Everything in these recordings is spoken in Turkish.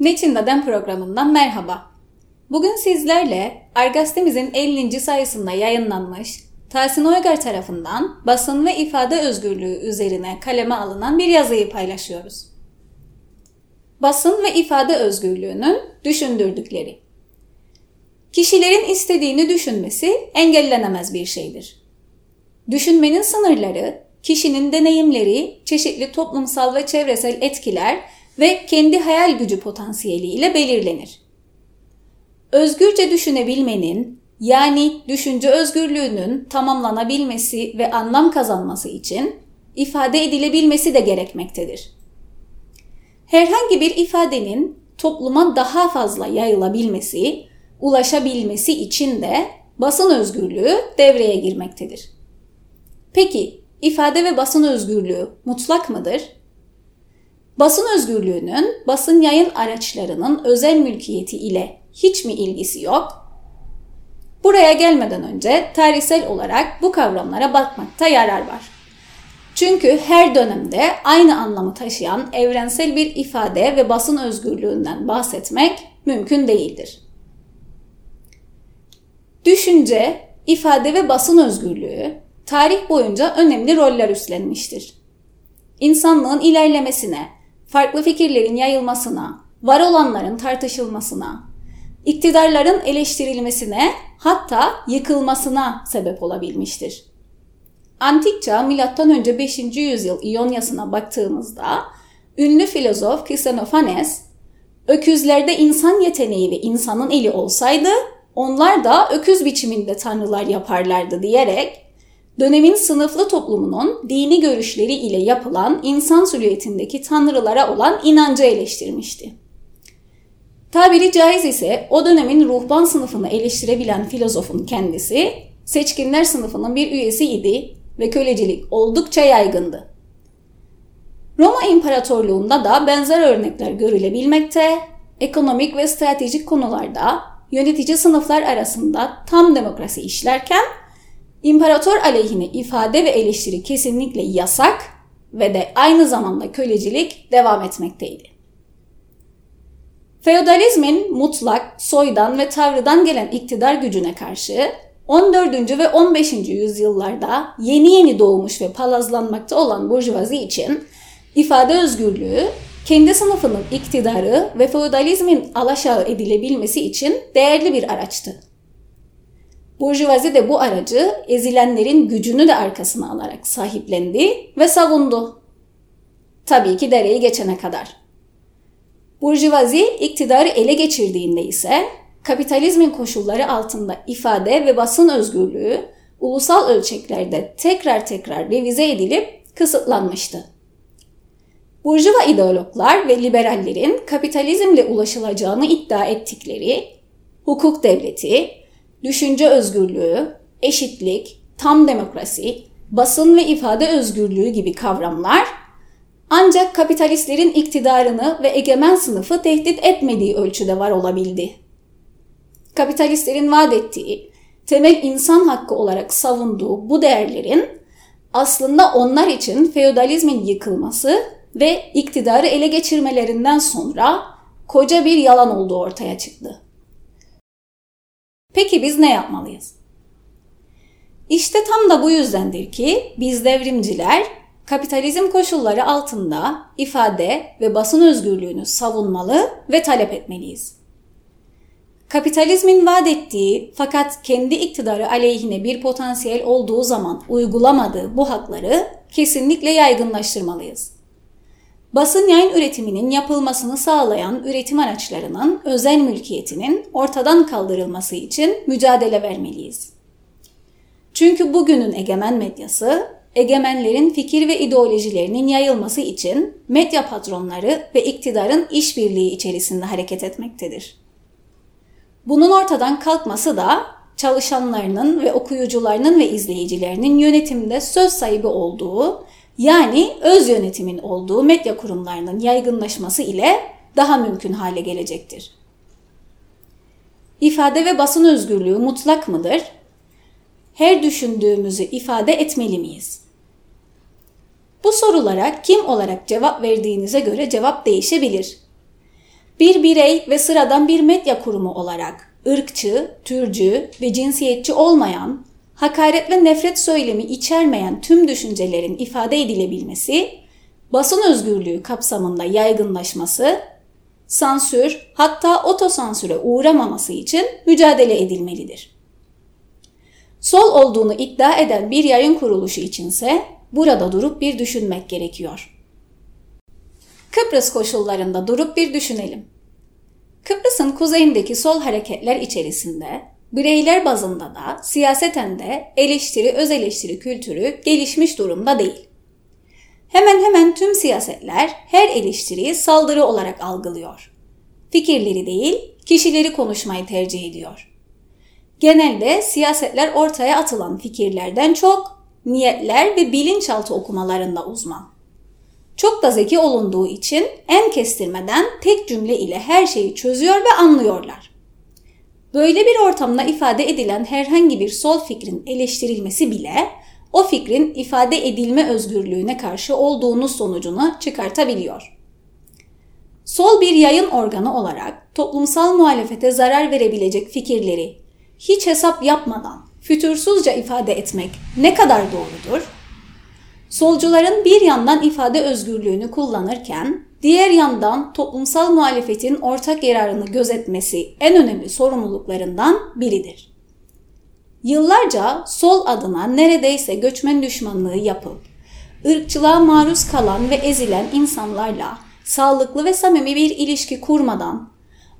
Neçin Dadem programından merhaba. Bugün sizlerle Ar-Gastimiz'in 50. sayısında yayınlanmış, Tahsin Oygar tarafından basın ve ifade özgürlüğü üzerine kaleme alınan bir yazıyı paylaşıyoruz. Basın ve ifade özgürlüğünün düşündürdükleri. Kişilerin istediğini düşünmesi engellenemez bir şeydir. Düşünmenin sınırları, kişinin deneyimleri, çeşitli toplumsal ve çevresel etkiler ve kendi hayal gücü potansiyeliyle belirlenir. Özgürce düşünebilmenin, yani düşünce özgürlüğünün tamamlanabilmesi ve anlam kazanması için ifade edilebilmesi de gerekmektedir. Herhangi bir ifadenin topluma daha fazla yayılabilmesi, ulaşabilmesi için de basın özgürlüğü devreye girmektedir. Peki, ifade ve basın özgürlüğü mutlak mıdır? Basın özgürlüğünün basın yayın araçlarının özel mülkiyeti ile hiç mi ilgisi yok? Buraya gelmeden önce tarihsel olarak bu kavramlara bakmakta yarar var. Çünkü her dönemde aynı anlamı taşıyan evrensel bir ifade ve basın özgürlüğünden bahsetmek mümkün değildir. Düşünce, ifade ve basın özgürlüğü tarih boyunca önemli roller üstlenmiştir. İnsanlığın ilerlemesine, farklı fikirlerin yayılmasına, var olanların tartışılmasına, iktidarların eleştirilmesine, hatta yıkılmasına sebep olabilmiştir. Antik Çağ M.Ö. 5. yüzyıl İonya'sına baktığımızda ünlü filozof Ksenofanes, "Öküzlerde insan yeteneği ve insanın eli olsaydı, onlar da öküz biçiminde tanrılar yaparlardı" diyerek dönemin sınıflı toplumunun dini görüşleri ile yapılan insan silüetindeki tanrılara olan inancı eleştirmişti. Tabiri caiz ise o dönemin ruhban sınıfını eleştirebilen filozofun kendisi seçkinler sınıfının bir üyesi idi ve kölecilik oldukça yaygındı. Roma İmparatorluğu'nda da benzer örnekler görülebilmekte, ekonomik ve stratejik konularda yönetici sınıflar arasında tam demokrasi işlerken, İmparator aleyhine ifade ve eleştiri kesinlikle yasak ve de aynı zamanda kölecilik devam etmekteydi. Feodalizmin mutlak, soydan ve tavrıdan gelen iktidar gücüne karşı 14. ve 15. yüzyıllarda yeni doğmuş ve palazlanmakta olan burjuvazi için ifade özgürlüğü, kendi sınıfının iktidarı ve feodalizmin alaşağı edilebilmesi için değerli bir araçtı. Burjuvazi de bu aracı ezilenlerin gücünü de arkasına alarak sahiplendi ve savundu. Tabii ki dereyi geçene kadar. Burjuvazi iktidarı ele geçirdiğinde ise kapitalizmin koşulları altında ifade ve basın özgürlüğü ulusal ölçeklerde tekrar revize edilip kısıtlanmıştı. Burjuva ideologlar ve liberallerin kapitalizmle ulaşılacağını iddia ettikleri hukuk devleti, düşünce özgürlüğü, eşitlik, tam demokrasi, basın ve ifade özgürlüğü gibi kavramlar ancak kapitalistlerin iktidarını ve egemen sınıfı tehdit etmediği ölçüde var olabildi. Kapitalistlerin vaat ettiği, temel insan hakkı olarak savunduğu bu değerlerin aslında onlar için feodalizmin yıkılması ve iktidarı ele geçirmelerinden sonra koca bir yalan olduğu ortaya çıktı. Peki biz ne yapmalıyız? İşte tam da bu yüzdendir ki biz devrimciler kapitalizm koşulları altında ifade ve basın özgürlüğünü savunmalı ve talep etmeliyiz. Kapitalizmin vaat ettiği fakat kendi iktidarı aleyhine bir potansiyel olduğu zaman uygulamadığı bu hakları kesinlikle yaygınlaştırmalıyız. Basın yayın üretiminin yapılmasını sağlayan üretim araçlarının özel mülkiyetinin ortadan kaldırılması için mücadele vermeliyiz. Çünkü bugünün egemen medyası, egemenlerin fikir ve ideolojilerinin yayılması için medya patronları ve iktidarın işbirliği içerisinde hareket etmektedir. Bunun ortadan kalkması da çalışanlarının ve okuyucularının ve izleyicilerinin yönetimde söz sahibi olduğu, yani öz yönetimin olduğu medya kurumlarının yaygınlaşması ile daha mümkün hale gelecektir. İfade ve basın özgürlüğü mutlak mıdır? her düşündüğümüzü ifade etmeli miyiz? Bu sorulara kim olarak cevap verdiğinize göre cevap değişebilir. Bir birey ve sıradan bir medya kurumu olarak ırkçı, türcü ve cinsiyetçi olmayan, hakaret ve nefret söylemi içermeyen tüm düşüncelerin ifade edilebilmesi, basın özgürlüğü kapsamında yaygınlaşması, sansür hatta otosansüre uğramaması için mücadele edilmelidir. Sol olduğunu iddia eden bir yayın kuruluşu içinse burada durup bir düşünmek gerekiyor. Kıbrıs koşullarında durup bir düşünelim. Kıbrıs'ın kuzeyindeki sol hareketler içerisinde bireyler bazında da siyaseten de eleştiri öz eleştiri kültürü gelişmiş durumda değil. Hemen hemen tüm siyasetler her eleştiriyi saldırı olarak algılıyor. Fikirleri değil, kişileri konuşmayı tercih ediyor. Genelde siyasetler ortaya atılan fikirlerden çok niyetler ve bilinçaltı okumalarında uzman. Çok da zeki olunduğu için en kestirmeden tek cümle ile her şeyi çözüyor ve anlıyorlar. Böyle bir ortamda ifade edilen herhangi bir sol fikrin eleştirilmesi bile o fikrin ifade edilme özgürlüğüne karşı olduğunun sonucunu çıkartabiliyor. Sol bir yayın organı olarak toplumsal muhalefete zarar verebilecek fikirleri hiç hesap yapmadan fütursuzca ifade etmek ne kadar doğrudur? Solcuların bir yandan ifade özgürlüğünü kullanırken, diğer yandan toplumsal muhalefetin ortak yararını gözetmesi en önemli sorumluluklarından biridir. Yıllarca sol adına neredeyse göçmen düşmanlığı yapıp, ırkçılığa maruz kalan ve ezilen insanlarla sağlıklı ve samimi bir ilişki kurmadan,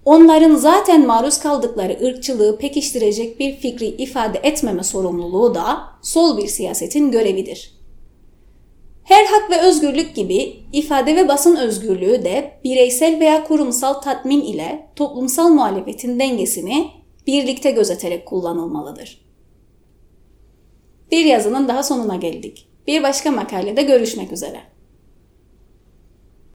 onların zaten maruz kaldıkları ırkçılığı pekiştirecek bir fikri ifade etmeme sorumluluğu da sol bir siyasetin görevidir. Her hak ve özgürlük gibi ifade ve basın özgürlüğü de bireysel veya kurumsal tatmin ile toplumsal muhalefetin dengesini birlikte gözeterek kullanılmalıdır. Bir yazının daha sonuna geldik. Bir başka makalede görüşmek üzere.